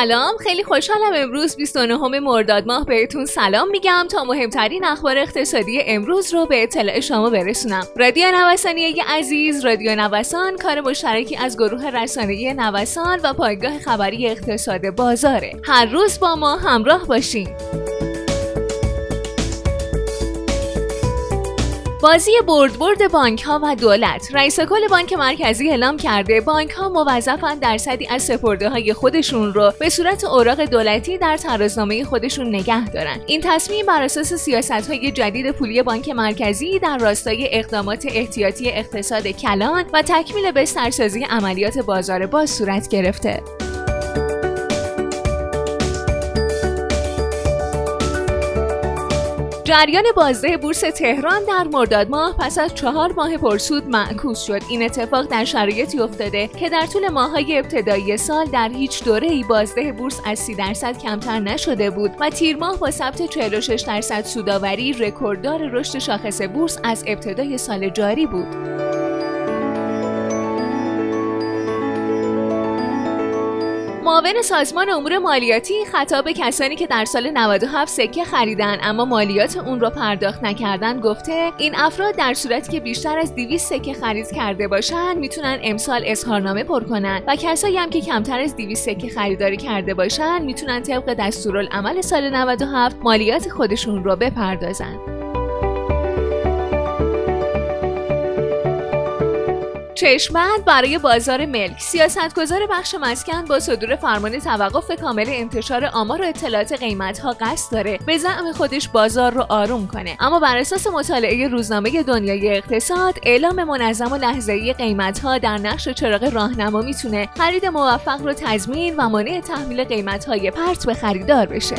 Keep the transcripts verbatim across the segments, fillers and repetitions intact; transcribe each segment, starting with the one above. سلام، خیلی خوشحالم امروز بیست و نهم مرداد ماه بهتون سلام میگم تا مهمترین اخبار اقتصادی امروز رو به اطلاع شما برسونم. رادیو نوسانی عزیز، رادیو نوسان کار مشترکی از گروه رسانه ی نوسان و پایگاه خبری اقتصاد بازاره. هر روز با ما همراه باشین. بازی برد برد بانک ها و دولت. رئیس کل بانک مرکزی اعلام کرده بانک ها موظفند درصدی از سپرده های خودشون رو به صورت اوراق دولتی در ترازنامه خودشون نگه دارن. این تصمیم بر اساس سیاست های جدید پولی بانک مرکزی در راستای اقدامات احتیاطی اقتصاد کلان و تکمیل بسترسازی عملیات بازار باز صورت گرفته. جریان بازده بورس تهران در مرداد ماه پس از چهار ماه پرسود معکوس شد. این اتفاق در شرایطی افتاده که در طول ماه‌های ابتدایی سال در هیچ دوره‌ای بازده بورس از سی درصد کمتر نشده بود و تیر ماه با ثبت چهل و شش درصد سودآوری رکورددار رشد شاخص بورس از ابتدای سال جاری بود. معاون سازمان امور مالیاتی خطاب به کسانی که در سال نود و هفت سکه خریدن اما مالیات اون رو پرداخت نکردن گفته این افراد در صورتی که بیشتر از دویست سکه خرید کرده باشن میتونن امسال اظهارنامه پر کنن و کسایی هم که کمتر از دویست سکه خریداری کرده باشن میتونن طبق دستورالعمل سال نود و هفت مالیات خودشون رو بپردازن. چشمند برای بازار ملک. سیاستگزار بخش مسکن با صدور فرمان توقف کامل انتشار آمار و اطلاعات قیمت‌ها قصد داره به زعم خودش بازار رو آروم کنه، اما بر اساس مطالعه روزنامه دنیای اقتصاد اعلام منظم و لحظه‌ای قیمت‌ها در نقش چراغ راهنما میتونه خرید موفق رو تضمین و مانع تحمیل قیمت‌های پرت به خریدار بشه.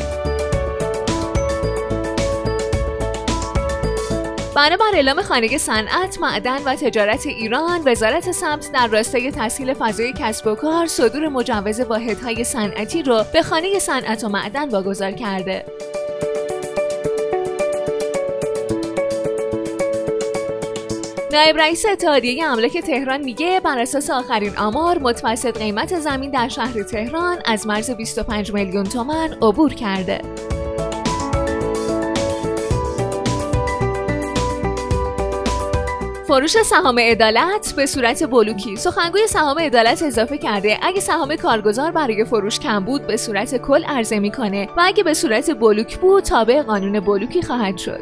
بنابر اعلام خانیه صنعت، معدن و تجارت ایران، وزارت صمت در راستای تسهیل فضای کسب و کار صدور مجوز واحدهای صنعتی را به خانیه صنعت و معدن واگذار کرده. نایب رئیس اتحادیه املاک تهران میگه بر اساس آخرین آمار متوسط قیمت زمین در شهر تهران از مرز بیست و پنج میلیون تومان عبور کرده. فروش سهام عدالت به صورت بلوکی. سخنگوی سهام عدالت اضافه کرده اگه سهام کارگزار برای فروش کم بود به صورت کل عرضه میکنه و اگه به صورت بلوک بود تابع قانون بلوکی خواهد شد.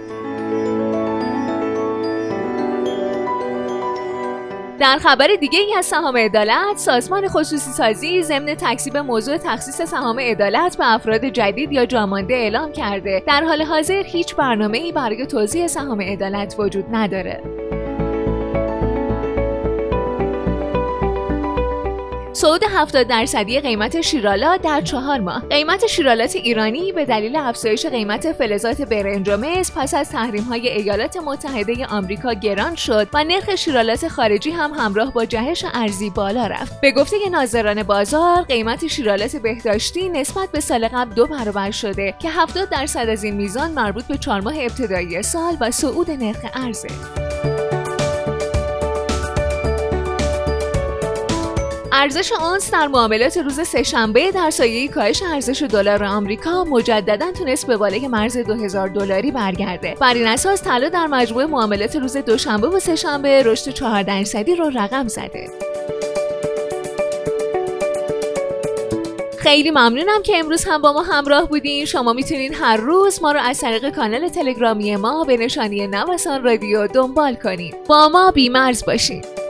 در خبر دیگه ای از سهام عدالت، سازمان خصوصی سازی ضمن تکذیب موضوع تخصیص سهام عدالت به افراد جدید یا جامانده اعلام کرده در حال حاضر هیچ برنامه‌ای برای توزیع سهام عدالت وجود نداره. صعود هفتاد درصدی قیمت شیرالا در چهار ماه. قیمت شیرالات ایرانی به دلیل افزایش قیمت فلزات برنج و مس پس از تحریم‌های ایالات متحده آمریکا گران شد و نرخ شیرالات خارجی هم همراه با جهش ارزی بالا رفت. به گفته ناظران بازار، قیمت شیرالات بهداشتی نسبت به سال قبل دو برابر شده که هفتاد درصد از این میزان مربوط به چهار ماه ابتدایی سال و صعود نرخ ارزه. ارزش اونس در معاملات روز سه‌شنبه در سایه کاهش ارزش دلار آمریکا مجدداً تونست به بالای مرز دو هزار دلاری برگرده. بر این اساس طلا در مجموع معاملات روز دوشنبه و سه‌شنبه رشد چهار درصدی رو رقم زده. خیلی ممنونم که امروز هم با ما همراه بودین. شما میتونین هر روز ما رو از طریق کانال تلگرامی ما به نشانی نوسان رادیو دنبال کنین. با ما بی‌مرز باشین.